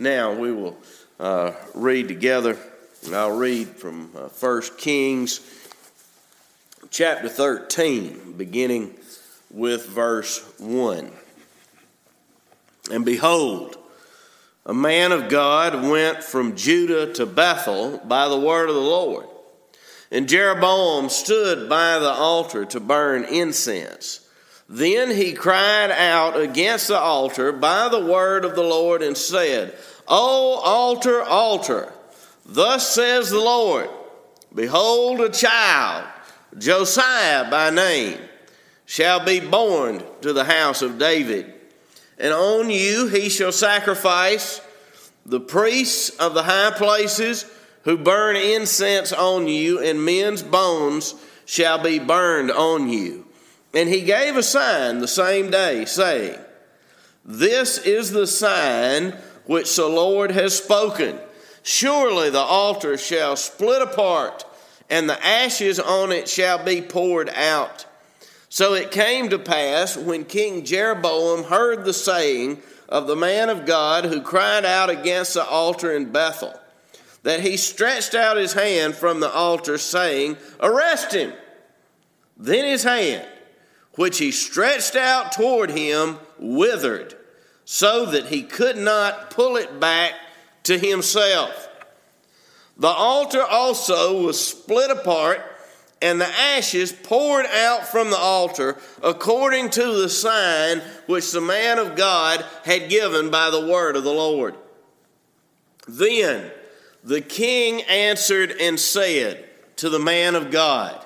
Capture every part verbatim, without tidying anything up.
Now we will uh, read together, and I'll read from uh, First Kings chapter thirteen, beginning with verse one. And behold, a man of God went from Judah to Bethel by the word of the Lord. And Jeroboam stood by the altar to burn incense. Then he cried out against the altar by the word of the Lord and said, O altar, altar, thus says the Lord, behold, a child, Josiah by name, shall be born to the house of David. And on you he shall sacrifice the priests of the high places who burn incense on you, and men's bones shall be burned on you. And he gave a sign the same day, saying, This is the sign which the Lord has spoken. Surely the altar shall split apart, and the ashes on it shall be poured out. So it came to pass, when King Jeroboam heard the saying of the man of God who cried out against the altar in Bethel, that he stretched out his hand from the altar, saying, Arrest him. Then his hand, which he stretched out toward him, withered, so that he could not pull it back to himself. The altar also was split apart, and the ashes poured out from the altar according to the sign which the man of God had given by the word of the Lord. Then the king answered and said to the man of God,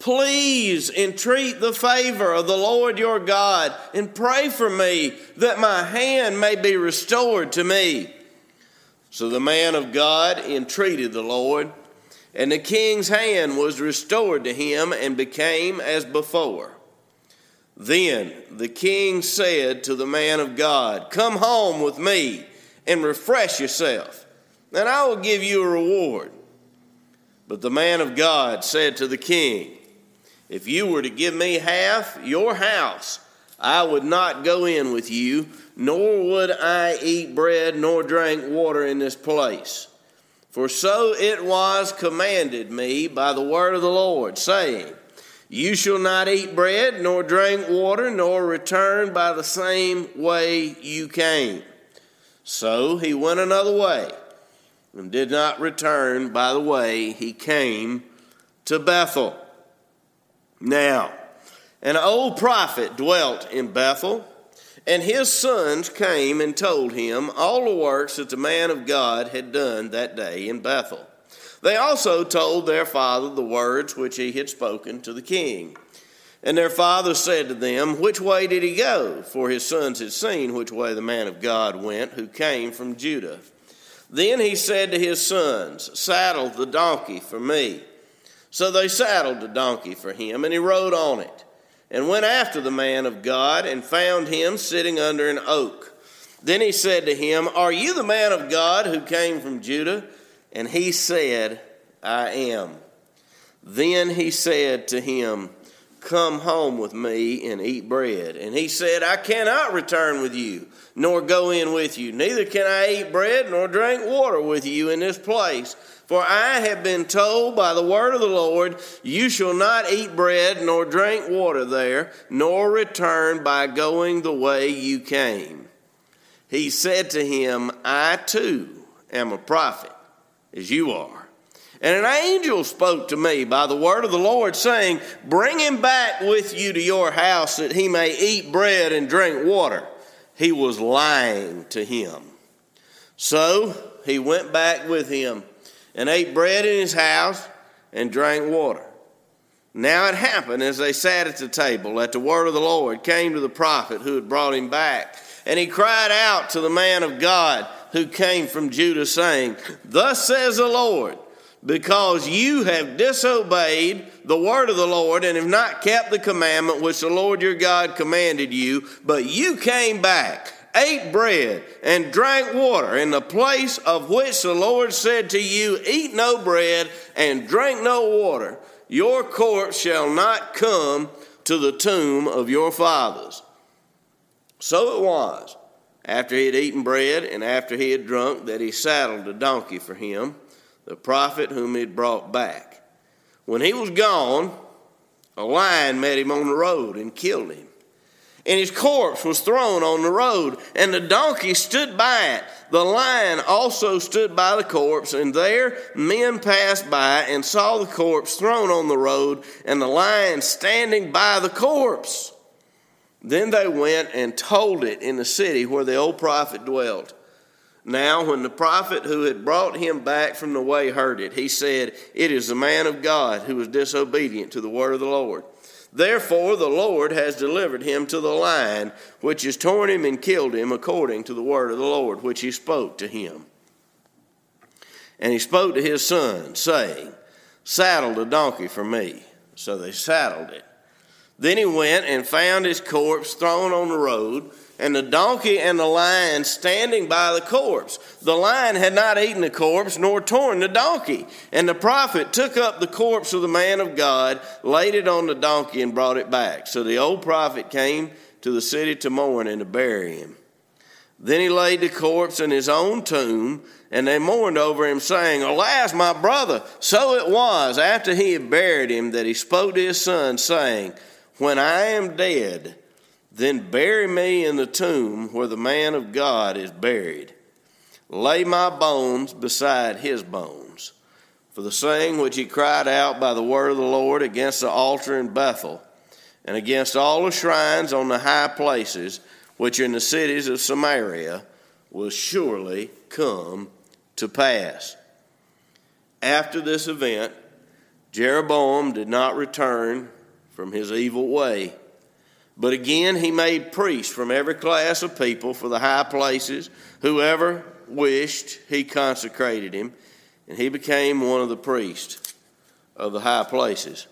Please entreat the favor of the Lord your God and pray for me that my hand may be restored to me. So the man of God entreated the Lord, and the king's hand was restored to him and became as before. Then the king said to the man of God, Come home with me and refresh yourself, and I will give you a reward. But the man of God said to the king, If you were to give me half your house, I would not go in with you, nor would I eat bread nor drink water in this place. For so it was commanded me by the word of the Lord, saying, You shall not eat bread, nor drink water, nor return by the same way you came. So he went another way, and did not return by the way he came to Bethel. Now, an old prophet dwelt in Bethel, and his sons came and told him all the works that the man of God had done that day in Bethel. They also told their father the words which he had spoken to the king. And their father said to them, Which way did he go? For his sons had seen which way the man of God went, who came from Judah. Then he said to his sons, Saddle the donkey for me. So they saddled the donkey for him, and he rode on it, and went after the man of God, and found him sitting under an oak. Then he said to him, Are you the man of God who came from Judah? And he said, I am. Then he said to him, Come home with me and eat bread. And he said, I cannot return with you, nor go in with you. Neither can I eat bread nor drink water with you in this place. For I have been told by the word of the Lord, you shall not eat bread nor drink water there, nor return by going the way you came. He said to him, I too am a prophet, as you are. And an angel spoke to me by the word of the Lord, saying, Bring him back with you to your house, that he may eat bread and drink water. He was lying to him. So he went back with him, and ate bread in his house, and drank water. Now it happened, as they sat at the table, that the word of the Lord came to the prophet who had brought him back. And he cried out to the man of God who came from Judah, saying, Thus says the Lord, because you have disobeyed the word of the Lord, and have not kept the commandment which the Lord your God commanded you, but you came back, ate bread and drank water in the place of which the Lord said to you, Eat no bread and drink no water. Your corpse shall not come to the tomb of your fathers. So it was, after he had eaten bread and after he had drunk, that he saddled a donkey for him, the prophet whom he had brought back. When he was gone, a lion met him on the road and killed him. And his corpse was thrown on the road, and the donkey stood by it. The lion also stood by the corpse, and there men passed by and saw the corpse thrown on the road, and the lion standing by the corpse. Then they went and told it in the city where the old prophet dwelt. Now when the prophet who had brought him back from the way heard it, he said, "It is the man of God who was disobedient to the word of the Lord. Therefore the Lord has delivered him to the lion, which has torn him and killed him according to the word of the Lord, which he spoke to him." And he spoke to his son, saying, "Saddle the donkey for me." So they saddled it. Then he went and found his corpse thrown on the road, and the donkey and the lion standing by the corpse. The lion had not eaten the corpse, nor torn the donkey. And the prophet took up the corpse of the man of God, laid it on the donkey, and brought it back. So the old prophet came to the city to mourn and to bury him. Then he laid the corpse in his own tomb, and they mourned over him, saying, "Alas, my brother!" So it was, after he had buried him, that he spoke to his son, saying, "When I am dead, then bury me in the tomb where the man of God is buried. Lay my bones beside his bones." For the saying which he cried out by the word of the Lord against the altar in Bethel, and against all the shrines on the high places which are in the cities of Samaria, will surely come to pass. After this event, Jeroboam did not return from his evil way. But again, he made priests from every class of people for the high places. Whoever wished, he consecrated him, and he became one of the priests of the high places.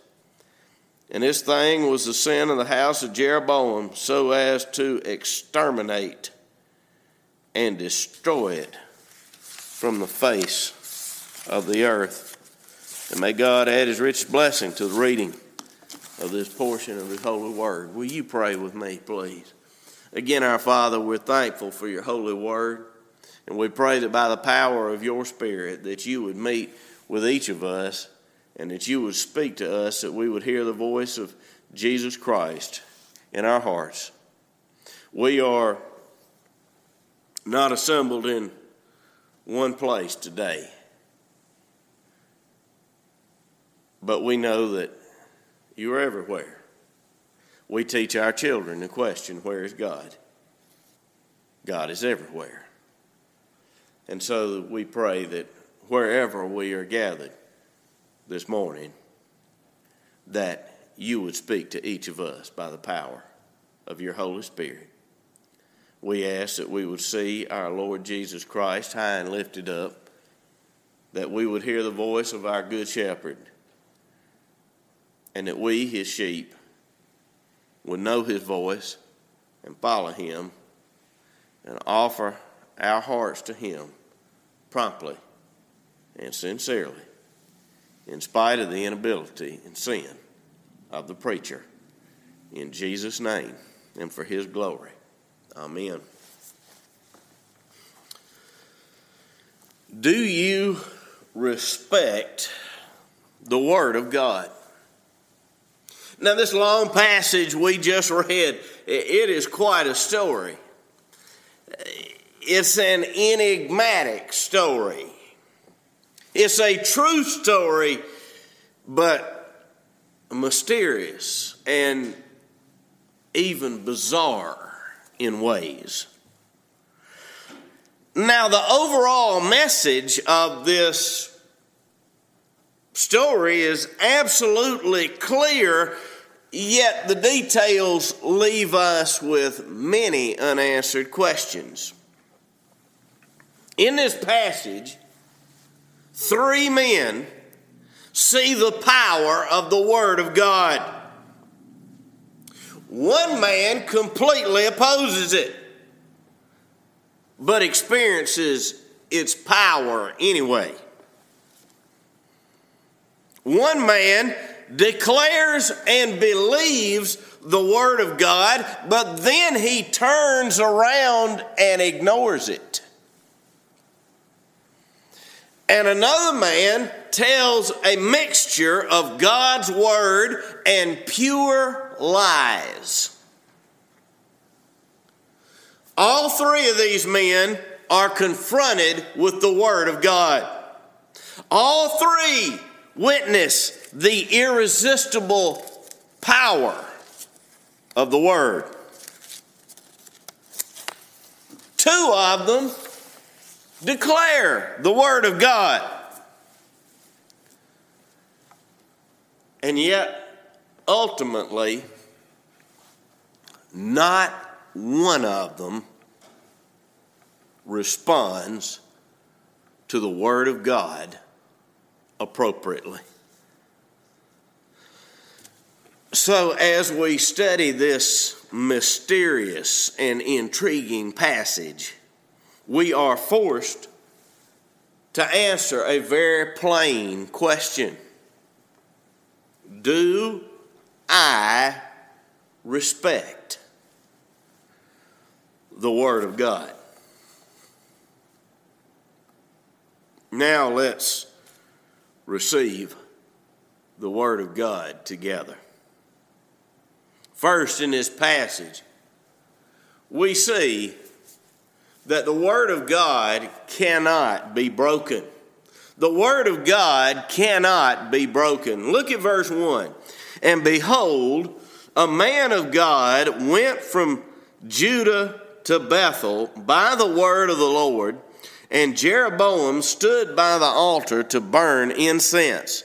And this thing was the sin of the house of Jeroboam, so as to exterminate and destroy it from the face of the earth. And may God add his rich blessing to the reading of this portion of his holy word. Will you pray with me, please? Again, our Father, we're thankful for your holy word, and we pray that by the power of your Spirit that you would meet with each of us and that you would speak to us, that we would hear the voice of Jesus Christ in our hearts. We are not assembled in one place today, but we know that you are everywhere. We teach our children the question, where is God? God is everywhere. And so we pray that wherever we are gathered this morning, that you would speak to each of us by the power of your Holy Spirit. We ask that we would see our Lord Jesus Christ high and lifted up, that we would hear the voice of our Good Shepherd, and that we, his sheep, would know his voice and follow him and offer our hearts to him promptly and sincerely, in spite of the inability and sin of the preacher. In Jesus' name and for his glory. Amen. Do you respect the Word of God? Now, this long passage we just read, it is quite a story. It's an enigmatic story. It's a true story, but mysterious and even bizarre in ways. Now, the overall message of this story is absolutely clear, yet the details leave us with many unanswered questions. In this passage, three men see the power of the Word of God. One man completely opposes it, but experiences its power anyway. One man declares and believes the word of God, but then he turns around and ignores it. And another man tells a mixture of God's word and pure lies. All three of these men are confronted with the word of God. All three witness the irresistible power of the word. Two of them declare the word of God. And yet, ultimately, not one of them responds to the word of God appropriately. So as we study this mysterious and intriguing passage, we are forced to answer a very plain question. Do I respect the word of God? Now let's receive the word of God together. First, in this passage, we see that the word of God cannot be broken. The word of God cannot be broken. Look at verse one. And behold, a man of God went from Judah to Bethel by the word of the Lord, and Jeroboam stood by the altar to burn incense.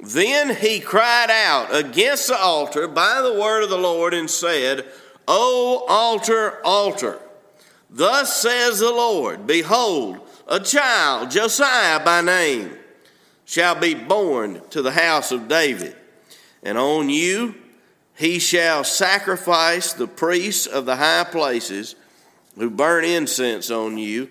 Then he cried out against the altar by the word of the Lord and said, O altar, altar, thus says the Lord, behold, a child, Josiah by name, shall be born to the house of David. And on you he shall sacrifice the priests of the high places who burn incense on you,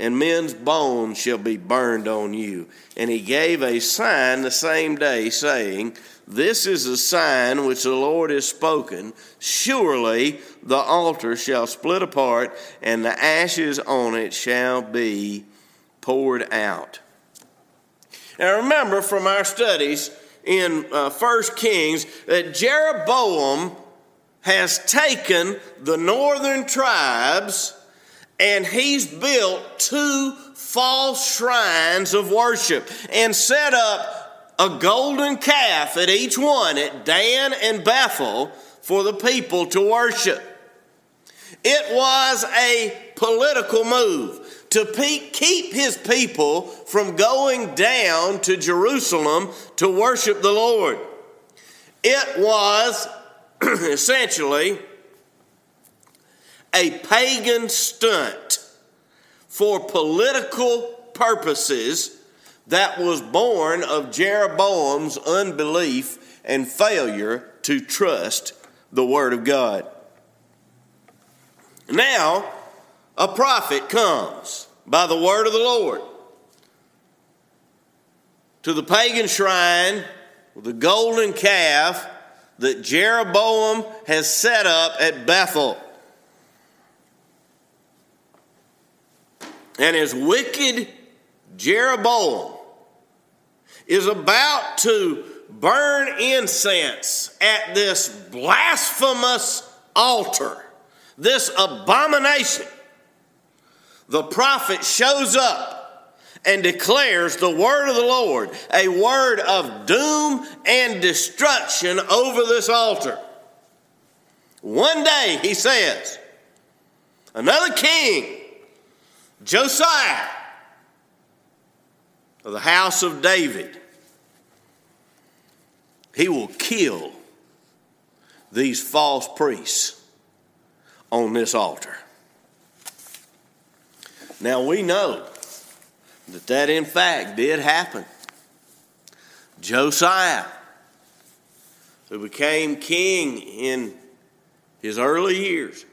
and men's bones shall be burned on you. And he gave a sign the same day, saying, This is a sign which the Lord has spoken. Surely the altar shall split apart, and the ashes on it shall be poured out. Now remember from our studies in uh, First Kings that Jeroboam has taken the northern tribes and he's built two false shrines of worship and set up a golden calf at each one, at Dan and Bethel, for the people to worship. It was a political move to pe- keep his people from going down to Jerusalem to worship the Lord. It was essentially a pagan stunt for political purposes that was born of Jeroboam's unbelief and failure to trust the word of God. Now, a prophet comes by the word of the Lord to the pagan shrine with the golden calf that Jeroboam has set up at Bethel. And as wicked Jeroboam is about to burn incense at this blasphemous altar, this abomination, the prophet shows up and declares the word of the Lord, a word of doom and destruction over this altar. One day, he says, another king, Josiah of the house of David, he will kill these false priests on this altar. Now we know that that in fact did happen. Josiah, who became king in his early years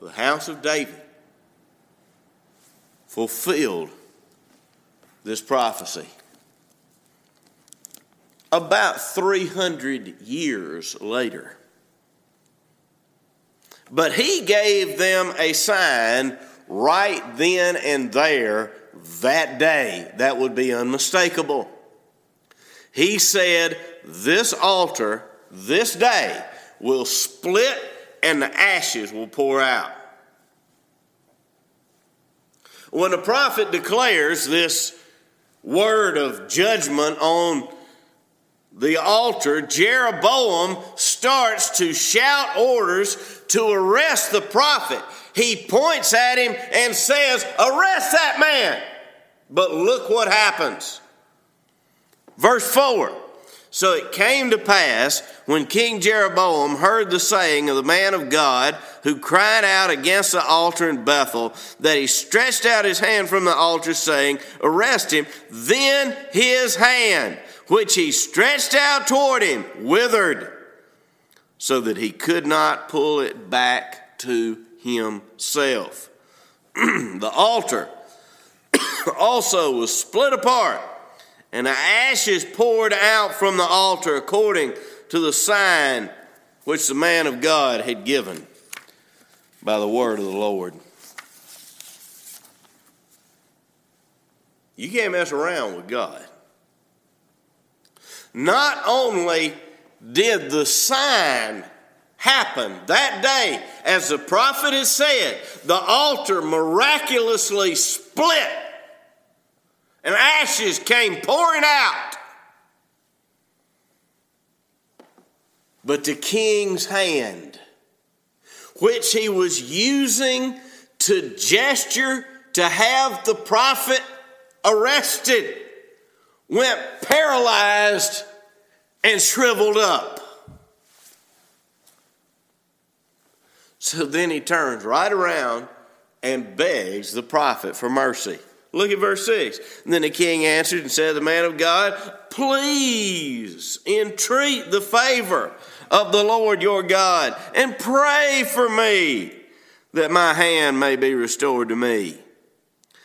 of the house of David, fulfilled this prophecy. about three hundred years later. But he gave them a sign right then and there that day that would be unmistakable. He said, this altar, this day, will split and the ashes will pour out. When the prophet declares this word of judgment on the altar, Jeroboam starts to shout orders to arrest the prophet. He points at him and says, arrest that man. But look what happens. Verse four. So it came to pass when King Jeroboam heard the saying of the man of God who cried out against the altar in Bethel, that he stretched out his hand from the altar saying, arrest him. Then his hand, which he stretched out toward him, withered, so that he could not pull it back to himself. The altar also was split apart, and the ashes poured out from the altar according to the sign which the man of God had given by the word of the Lord. You can't mess around with God. Not only did the sign happen that day, as the prophet has said, the altar miraculously split and ashes came pouring out, but the king's hand, which he was using to gesture to have the prophet arrested, went paralyzed and shriveled up. So then he turns right around and begs the prophet for mercy. Look at verse six. And then the king answered and said to the man of God, please entreat the favor of the Lord your God and pray for me that my hand may be restored to me.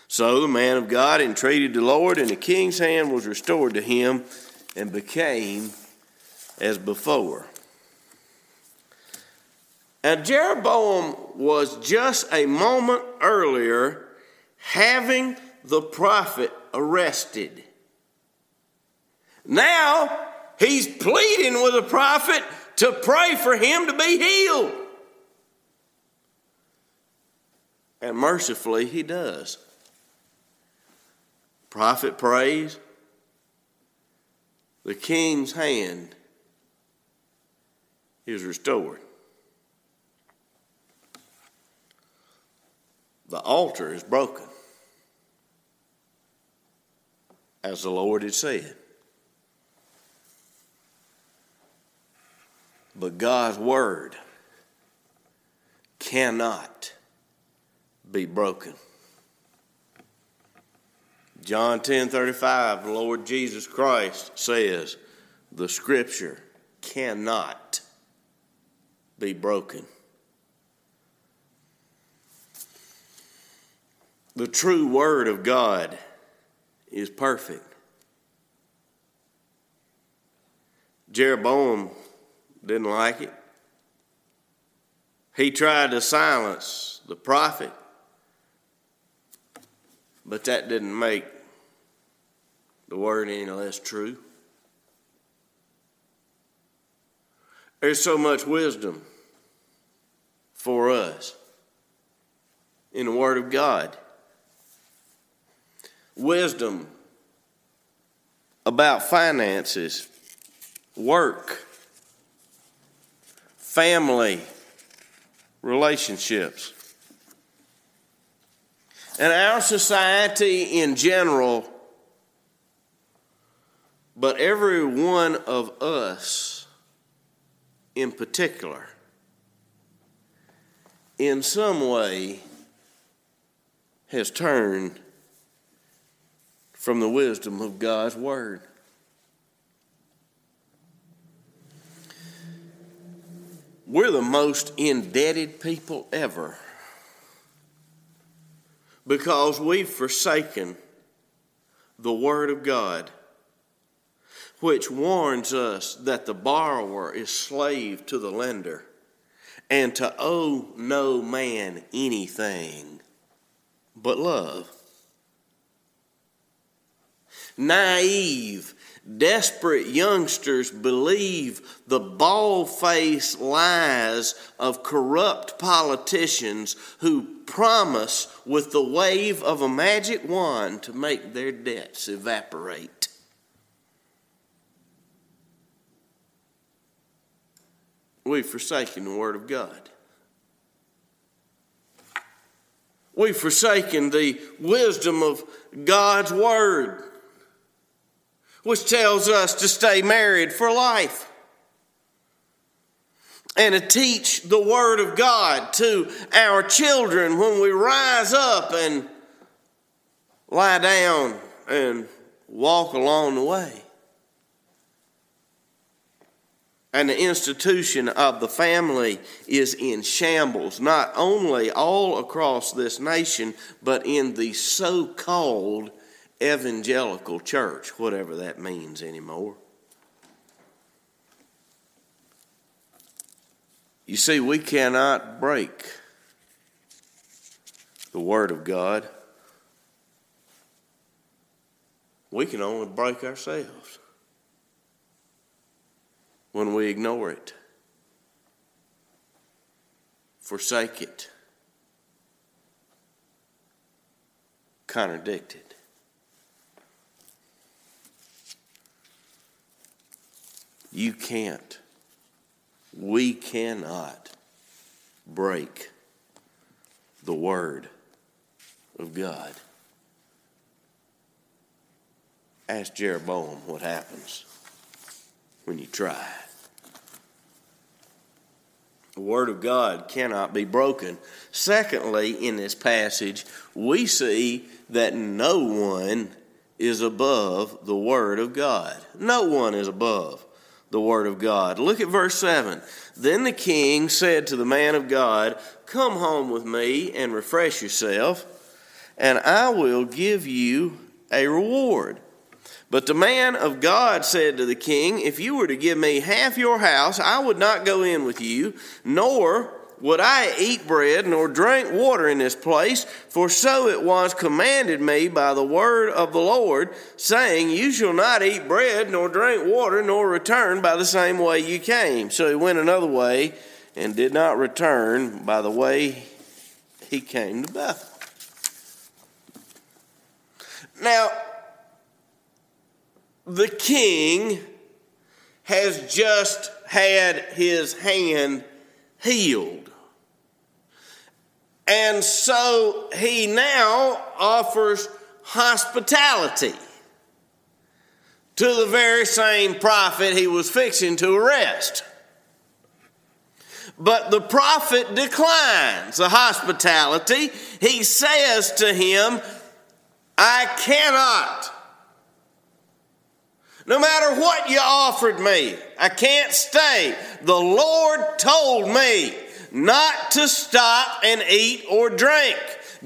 So the man of God entreated the Lord, and the king's hand was restored to him and became as before. Now, Jeroboam was just a moment earlier having the prophet arrested. Now, he's pleading with the prophet to pray for him to be healed. And mercifully, he does. Prophet prays. The king's hand is restored. The altar is broken, as the Lord had said. But God's word cannot be broken. John ten thirty-five, the Lord Jesus Christ says, the scripture cannot be broken. The true word of God is perfect. Jeroboam didn't like it. He tried to silence the prophet, but that didn't make the word any less true. There's so much wisdom for us in the word of God. Wisdom about finances, work, family, relationships. And our society in general, but every one of us in particular, in some way has turned from the wisdom of God's word. We're the most indebted people ever, because we've forsaken the word of God. which warns us that the borrower is slave to the lender, and to owe no man anything but love. Naive, desperate youngsters believe the bald-faced lies of corrupt politicians who promise with the wave of a magic wand to make their debts evaporate. We've forsaken the Word of God. We've forsaken the wisdom of God's Word, which tells us to stay married for life and to teach the Word of God to our children when we rise up and lie down and walk along the way. And the institution of the family is in shambles, not only all across this nation, but in the so-called evangelical church, whatever that means anymore. You see, we cannot break the Word of God. We can only break ourselves when we ignore it, forsake it, contradict it. You can't, we cannot break the Word of God. Ask Jeroboam what happens when you try. The Word of God cannot be broken. Secondly, in this passage, we see that no one is above the Word of God. No one is above the Word of God. Look at verse seven. Then the king said to the man of God, "Come home with me and refresh yourself, and I will give you a reward." But the man of God said to the king, "If you were to give me half your house, I would not go in with you, nor would I eat bread nor drink water in this place, for so it was commanded me by the word of the Lord, saying, you shall not eat bread nor drink water nor return by the same way you came." So he went another way and did not return by the way he came to Bethel. Now, the king has just had his hand healed. And so he now offers hospitality to the very same prophet he was fixing to arrest. But the prophet declines the hospitality. He says to him, "I cannot. No matter what you offered me, I can't stay. The Lord told me not to stop and eat or drink.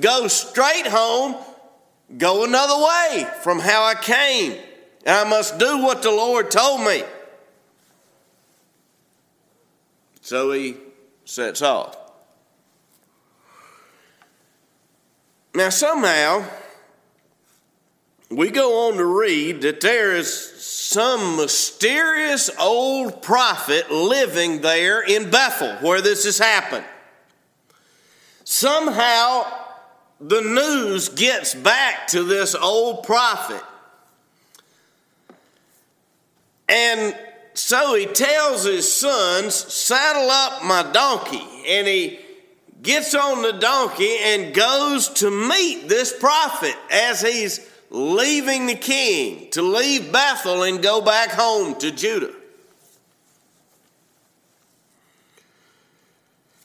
Go straight home. Go another way from how I came. And I must do what the Lord told me." So he sets off. Now somehow, we go on to read that there is some mysterious old prophet living there in Bethel where this has happened. Somehow the news gets back to this old prophet. And so he tells his sons, "Saddle up my donkey." And he gets on the donkey and goes to meet this prophet as he's leaving the king to leave Bethel and go back home to Judah.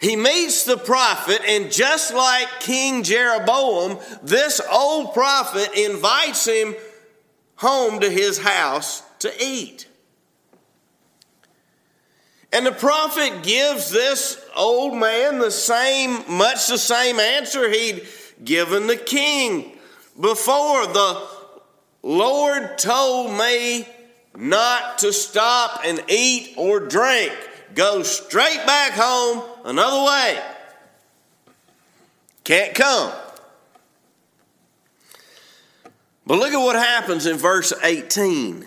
He meets the prophet, and just like King Jeroboam, this old prophet invites him home to his house to eat. And the prophet gives this old man the same, much the same answer he'd given the king before. The Lord told me not to stop and eat or drink. Go straight back home another way. Can't come. But look at what happens in verse eighteen.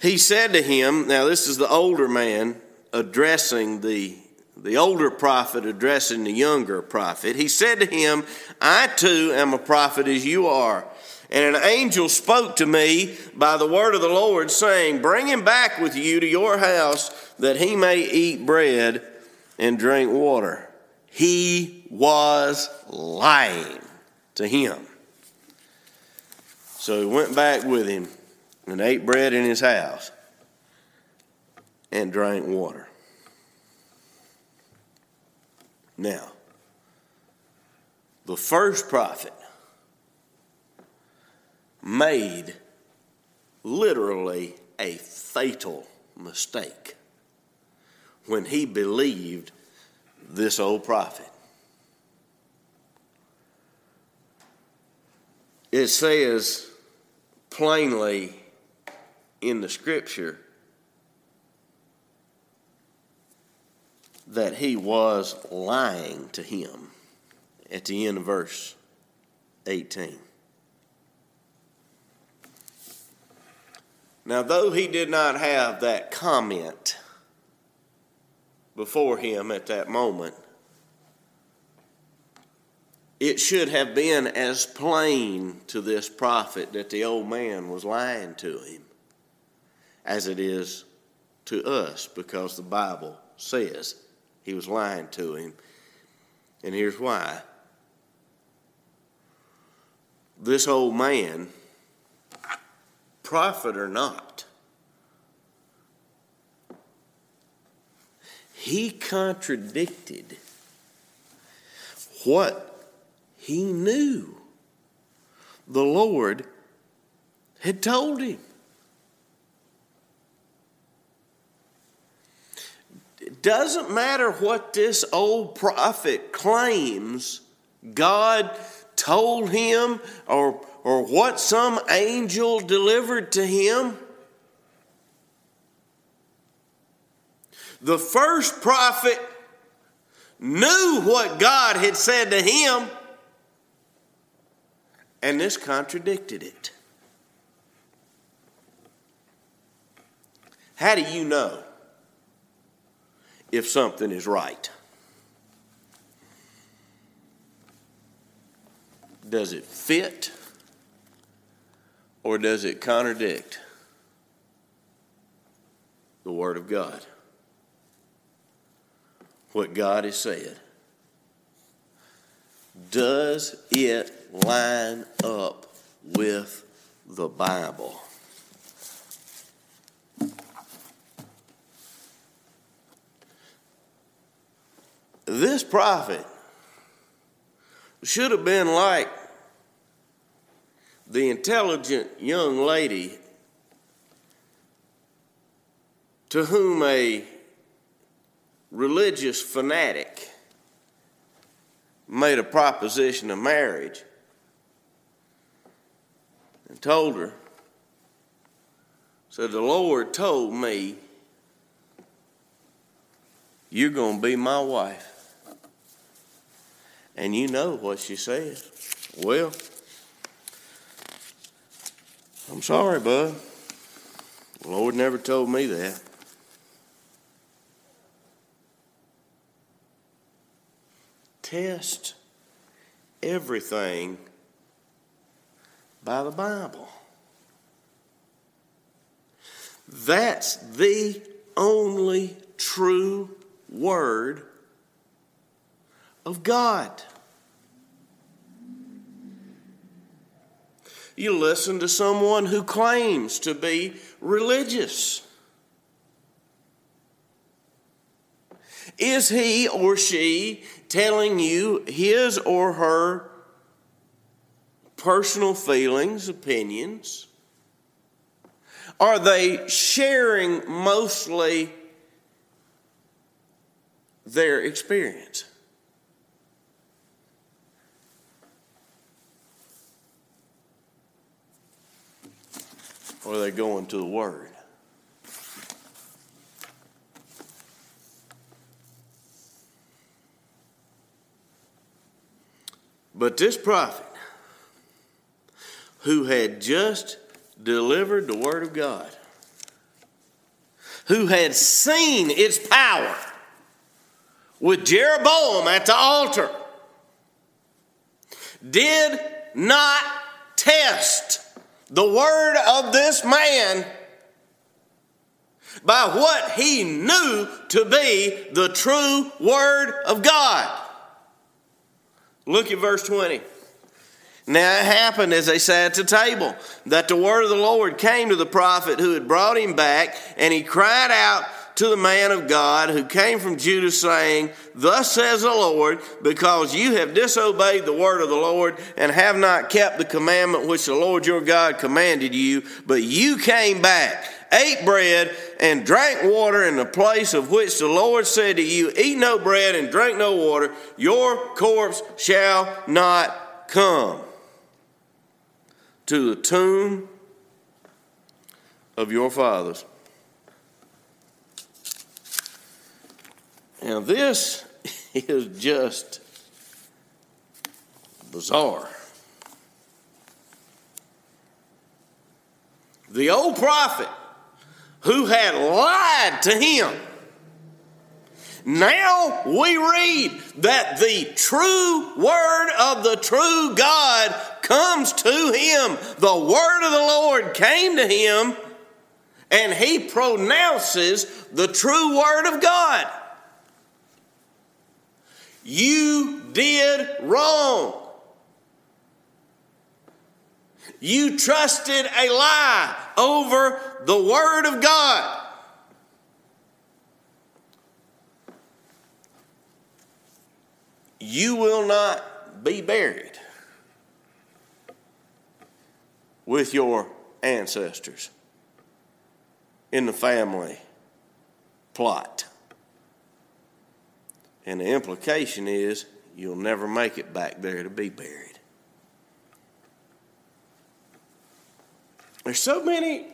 He said to him, now this is the older man addressing the, the older prophet addressing the younger prophet. He said to him, I too am a prophet as you are. And an angel spoke to me by the word of the Lord, saying, bring him back with you to your house, that he may eat bread and drink water. He was lying to him. So he went back with him and ate bread in his house and drank water. Now, the first prophet made literally a fatal mistake when he believed this old prophet. It says plainly in the scripture that he was lying to him at the end of verse eighteen. Now, though he did not have that comment before him at that moment, it should have been as plain to this prophet that the old man was lying to him as it is to us, because the Bible says he was lying to him. And here's why. This old man, prophet or not, he contradicted what he knew the Lord had told him. It doesn't matter what this old prophet claims God told him, or or what some angel delivered to him. The first prophet knew what God had said to him, and this contradicted it. How do you know if something is right? Does it fit? Or does it contradict the Word of God? What God has said. Does it line up with the Bible? This prophet should have been like the intelligent young lady to whom a religious fanatic made a proposition of marriage and told her, said, the Lord told me you're going to be my wife. And you know what she said. Well, I'm sorry, bud. The Lord never told me that. Test everything by the Bible. That's the only true word of God. You listen to someone who claims to be religious. Is he or she telling you his or her personal feelings, opinions? Are they sharing mostly their experience? or are they going to the Word? But this prophet, who had just delivered the Word of God, who had seen its power with Jeroboam at the altar, did not test the word of this man by what he knew to be the true Word of God. Look at verse twenty. Now it happened as they sat at the table that the word of the Lord came to the prophet who had brought him back, and he cried out to the man of God who came from Judah, saying, "Thus says the Lord, because you have disobeyed the word of the Lord and have not kept the commandment which the Lord your God commanded you, but you came back, ate bread, and drank water in the place of which the Lord said to you, eat no bread and drink no water, your corpse shall not come to the tomb of your fathers." Now this is just bizarre. The old prophet who had lied to him. Now we read that the true word of the true God comes to him. The word of the Lord came to him, and he pronounces the true word of God. You did wrong. You trusted a lie over the word of God. You will not be buried with your ancestors in the family plot. And the implication is you'll never make it back there to be buried. There's so many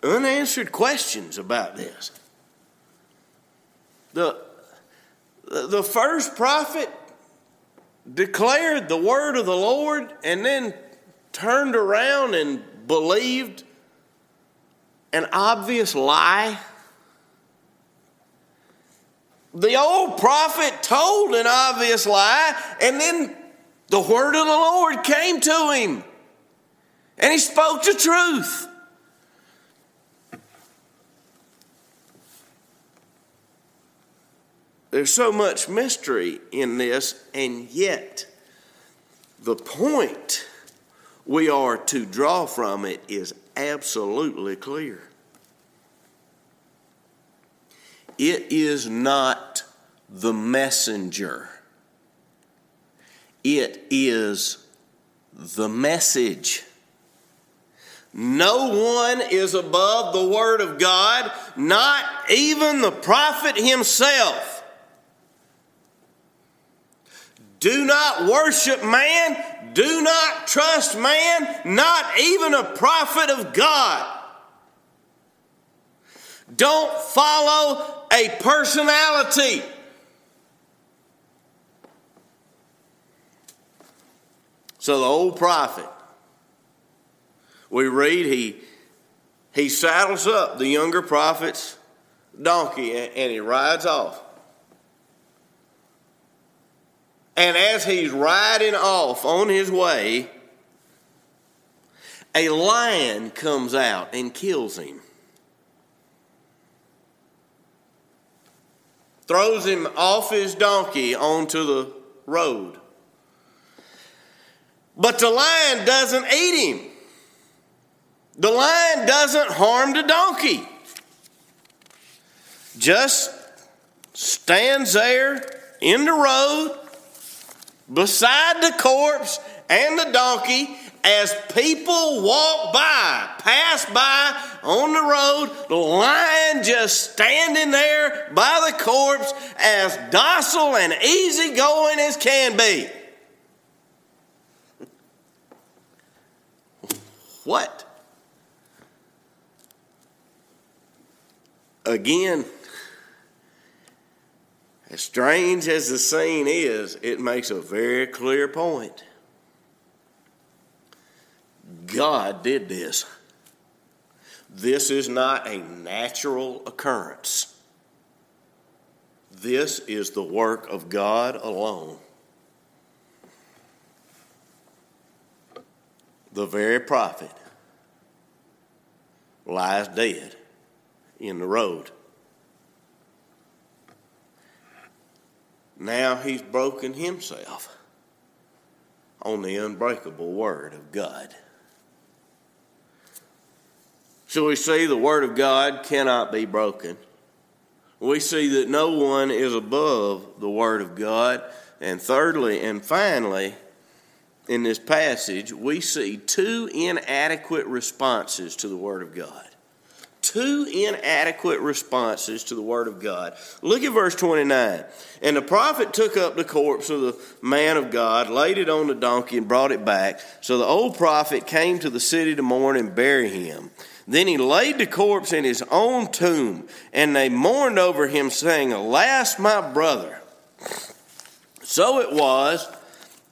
unanswered questions about this. The, the first prophet declared the word of the Lord and then turned around and believed an obvious lie. The old prophet told an obvious lie, and then the word of the Lord came to him, and he spoke the truth. There's so much mystery in this, and yet the point we are to draw from it is absolutely clear. It is not the messenger. It is the message. No one is above the word of God, not even the prophet himself. Do not worship man. Do not trust man, not even a prophet of God. Don't follow a personality. So the old prophet, we read he, he saddles up the younger prophet's donkey and, and he rides off. And as he's riding off on his way, a lion comes out and kills him. Throws him off his donkey onto the road. But the lion doesn't eat him. The lion doesn't harm the donkey. Just stands there in the road, beside the corpse and the donkey, as people walk by, pass by on the road, the lion just standing there by the corpse, as docile and easygoing as can be. What again, as strange as the scene is, it makes a very clear point. God did this. This is not a natural occurrence. This is the work of God alone. The very prophet lies dead in the road. Now he's broken himself on the unbreakable word of God. So we see the word of God cannot be broken. We see that no one is above the word of God. And thirdly and finally, in this passage, we see two inadequate responses to the word of God. Two inadequate responses to the word of God. Look at verse twenty-nine. And the prophet took up the corpse of the man of God, laid it on the donkey, and brought it back. So the old prophet came to the city to mourn and bury him. Then he laid the corpse in his own tomb, and they mourned over him, saying, Alas, my brother. So it was,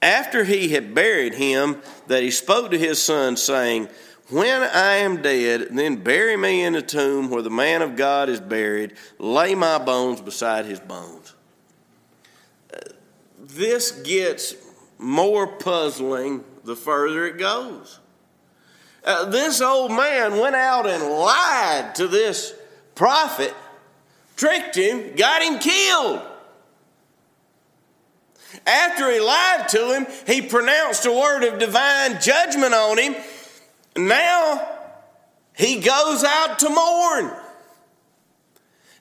after he had buried him, that he spoke to his son, saying, When I am dead, then bury me in the tomb where the man of God is buried. Lay my bones beside his bones. This gets more puzzling the further it goes. Uh, this old man went out and lied to this prophet, tricked him, got him killed. After he lied to him, he pronounced a word of divine judgment on him. Now he goes out to mourn.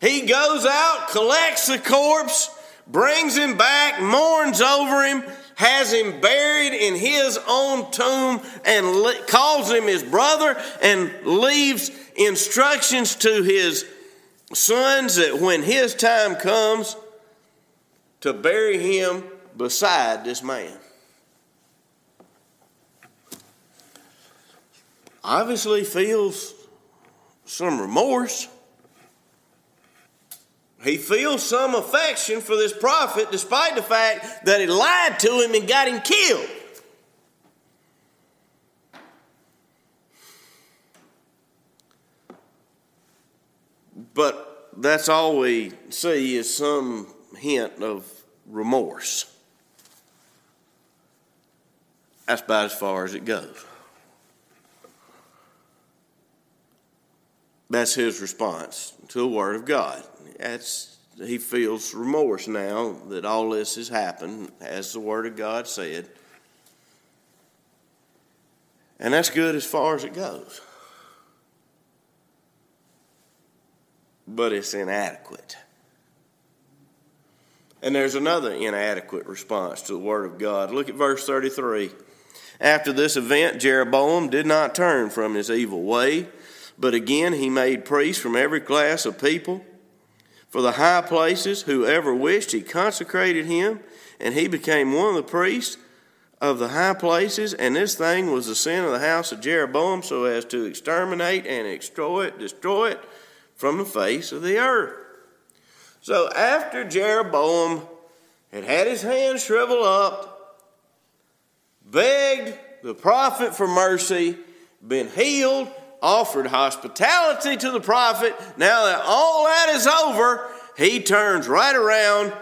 He goes out, collects the corpse, brings him back, mourns over him, has him buried in his own tomb, and le- calls him his brother, and leaves instructions to his sons that when his time comes to bury him beside this man. Obviously feels some remorse. He feels some affection for this prophet despite the fact that he lied to him and got him killed. But that's all we see is some hint of remorse. That's about as far as it goes. That's his response to the word of God. That's, he feels remorse now that all this has happened, as the word of God said. And that's good as far as it goes. But it's inadequate. And there's another inadequate response to the word of God. Look at verse thirty-three. After this event, Jeroboam did not turn from his evil way, but again he made priests from every class of people. For the high places, whoever wished, he consecrated him, and he became one of the priests of the high places. And this thing was the sin of the house of Jeroboam, so as to exterminate and destroy it, destroy it from the face of the earth. So after Jeroboam had had his hand shrivel up, begged the prophet for mercy, been healed, offered hospitality to the prophet. Now that all that is over, he turns right around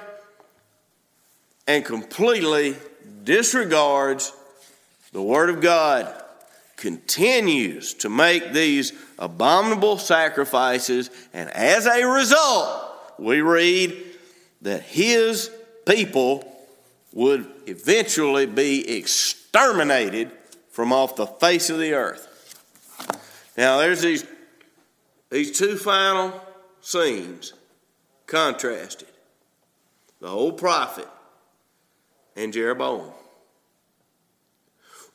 and completely disregards the word of God, continues to make these abominable sacrifices, and as a result, we read that his people would eventually be exterminated from off the face of the earth. Now, there's these, these two final scenes contrasted. The old prophet and Jeroboam.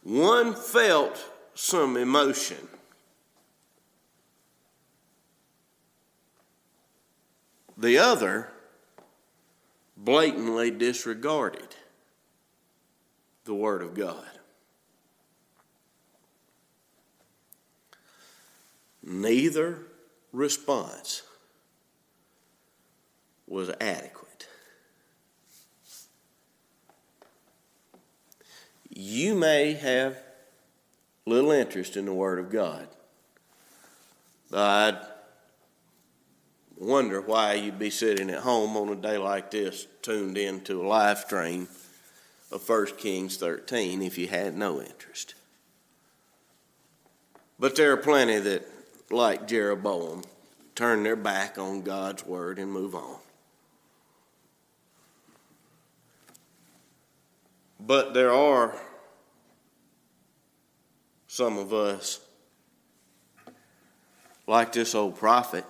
One felt some emotion. The other blatantly disregarded the word of God. Neither response was adequate. You may have little interest in the Word of God, but I'd wonder why you'd be sitting at home on a day like this tuned into a live stream of First Kings thirteen if you had no interest. But there are plenty that, like Jeroboam, turn their back on God's word and move on. But there are some of us, like this old prophet,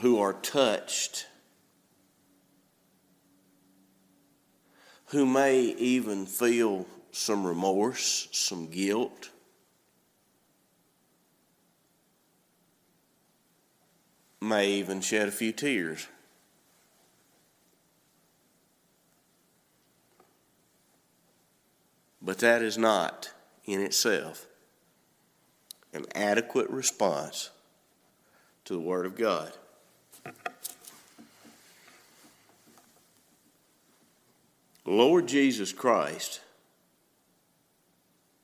who are touched, who may even feel some remorse, some guilt. May even shed a few tears. But that is not in itself an adequate response to the Word of God. The Lord Jesus Christ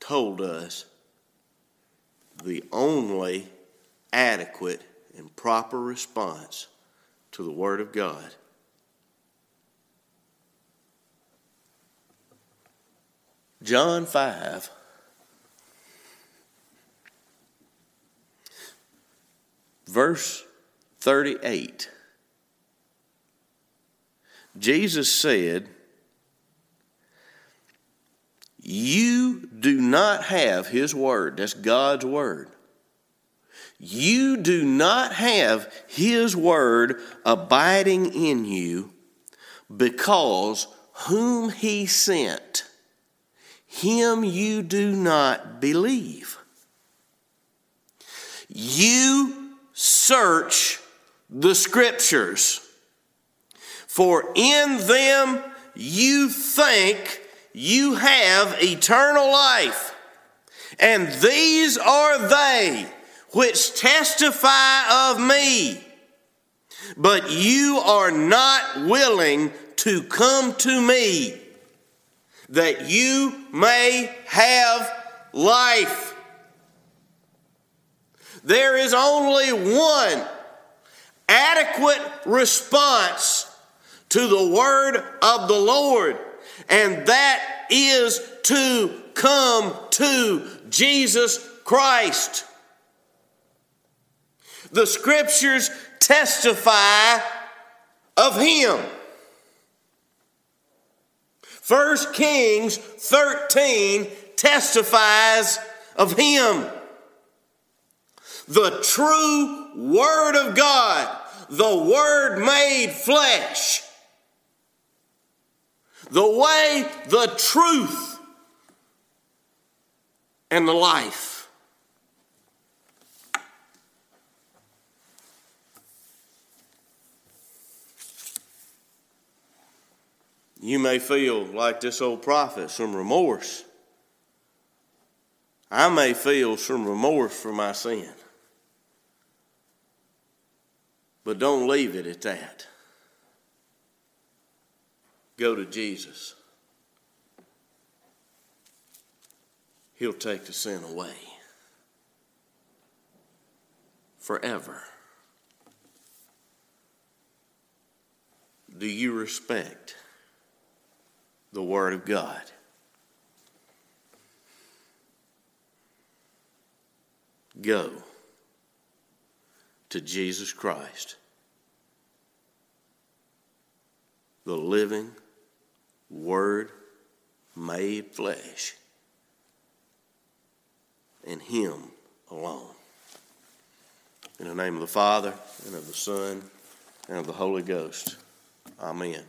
told us the only adequate and proper response to the Word of God. John five. Verse thirty-eight. Jesus said, "You do not have his word." That's God's word. "You do not have his word abiding in you, because whom he sent, him you do not believe. You search the scriptures, for in them you think you have eternal life, and these are they which testify of me, but you are not willing to come to me, that you may have life." There is only one adequate response to the word of the Lord, and that is to come to Jesus Christ. The scriptures testify of him. First Kings thirteen testifies of him. The true word of God, the word made flesh, the way, the truth, and the life. You may feel like this old prophet, some remorse. I may feel some remorse for my sin. But don't leave it at that. Go to Jesus. He'll take the sin away forever. Do you respect the Word of God? Go to Jesus Christ, the living Word made flesh, and him alone. In the name of the Father, and of the Son, and of the Holy Ghost. Amen.